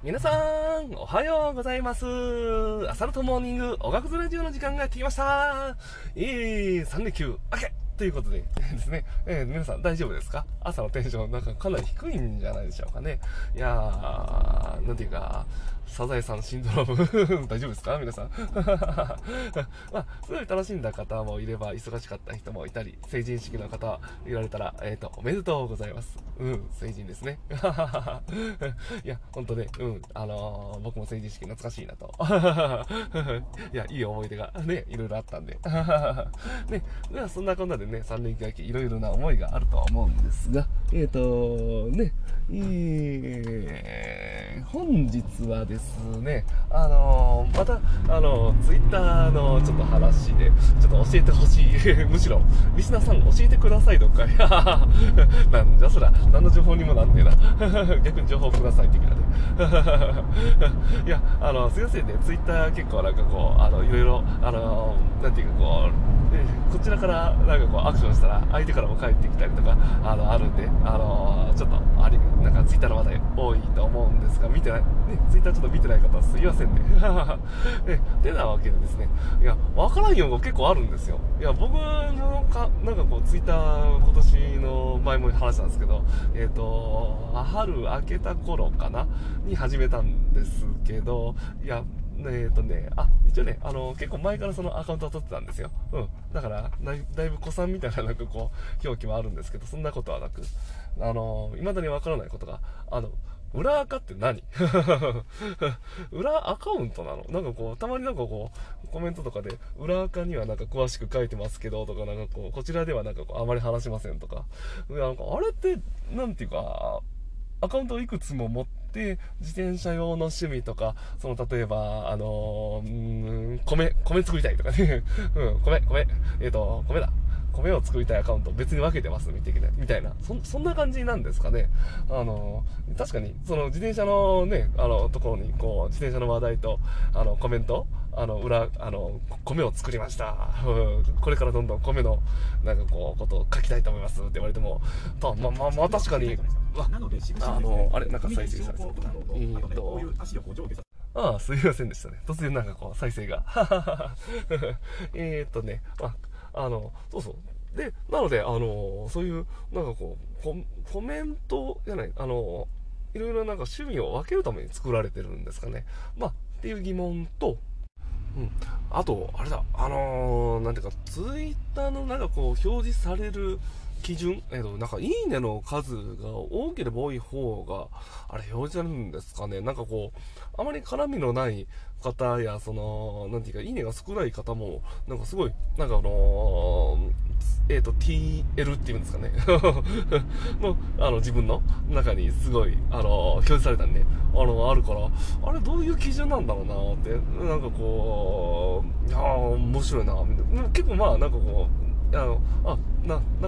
皆さん、おはようございます。アサルトモーニング、おがくずラジオの時間がやってきました。3連休、明けということでですね、皆さん大丈夫ですか？朝のテンション、なんかかなり低いんじゃないでしょうかね。いやー、なんていうか、サザエさんシンドローム、大丈夫ですか皆さん。まあ、すごい楽しんだ方もいれば、忙しかった人もいたり、成人式の方、いられたら、おめでとうございます。うん、成人ですね。いや、ほんとね、うん、僕も成人式懐かしいなと。いや、いい思い出がね、いろいろあったんで。ね、ではそんなこんなでね、3連休明け、いろいろな思いがあるとは思うんですが、ね、本日はですね、また、ツイッターのちょっと話で、ちょっと教えてほしい、むしろ、リスナーさん教えてくださいとか、なんじゃそら、何の情報にもなんねえな。逆に情報ください的なね。いや、すいませんね、ツイッター結構なんかこう、いろいろ、なんていうかこう、こちらからなんかこうアクションしたら、相手からも返ってきたりとか、あるんで、ちょっと、なんかツイッターの話題多いと思うんですが、見てない、ね、ツイッターちょっと見てない方はすいませんね。ってなわけでですね、いや、わからん用語結構あるんですよ。いや、僕のなんかこう、ツイッター今年の前も話したんですけど、春明けた頃かなに始めたんですけど、いや、一応ね、結構前からそのアカウントを取ってたんですよ。うん。だから、だいぶ子さんみたいななんかこう、表記もあるんですけど、そんなことはなく、未だにわからないことが、裏アカって何？裏アカウントなの？なんかこう、たまになんかこう、コメントとかで、裏アカにはなんか詳しく書いてますけど、とか、なんかこう、こちらではなんかこう、あまり話しませんとか、なんかあれって、なんていうか、アカウントをいくつも持って、自転車用の趣味とか、その例えば、米作りたいとかね、うん、米だ。米を作りたいアカウントを別に分けてますみたいな。そんな感じなんですかね。確かに、その自転車のね、ところに、こう、自転車の話題と、コメント、米を作りました。これからどんどん米の、なんかこう、ことを書きたいと思いますって言われても、まあ、確かに、あれ、なんか再生されそうだな。ああ、すいませんでしたね。突然なんかこう、再生が。そうそう。で、なので、そういう、なんかこう、コメントじゃない、いろいろなんか趣味を分けるために作られてるんですかね。まあ、っていう疑問と、うん。あと、あれだ、なんていうか、ツイッターのなんかこう、表示される基準、なんか、いいねの数が多ければ多い方が、あれ、表示されるんですかね。なんかこう、あまり絡みのない方や、その、なんていうか、いいねが少ない方も、なんかすごい、なんかTL っていうんですかね。の、自分の中にすごい、表示されたんで、あるから、あれどういう基準なんだろうなって、なんかこう、いや面白いなみたいな。結構まあ、なんかこう、なん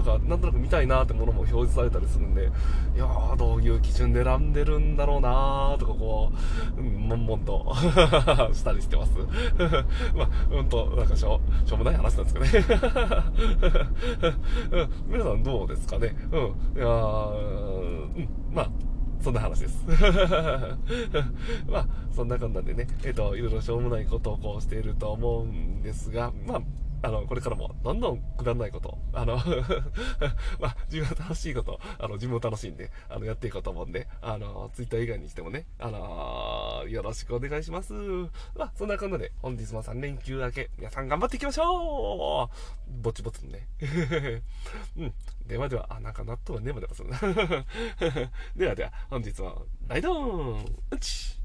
となく見たいなーってものも表示されたりするんで、いやー、どういう基準で選んでるんだろうなーとかこう、悶々としたりしてます。まあ、なんかしょうもない話なんですけどね。皆さんどうですかね。うん。いやー、うん、まあ、そんな話です。まあ、そんなこんなでね、いろいろしょうもないことをこうしていると思うんですが、まあ、これからも、どんどんくだらないこと、まあ、自分が楽しいこと、自分を楽しんで、やっていこうと思うんで、ツイッター以外にしてもね、よろしくお願いします。まあ、そんなこんなで、本日も3連休明け、皆さん頑張っていきましょうぼちぼちね。うん。ではでは、なんか納豆はねばねばするな。ではでは、本日も、ライドーンうち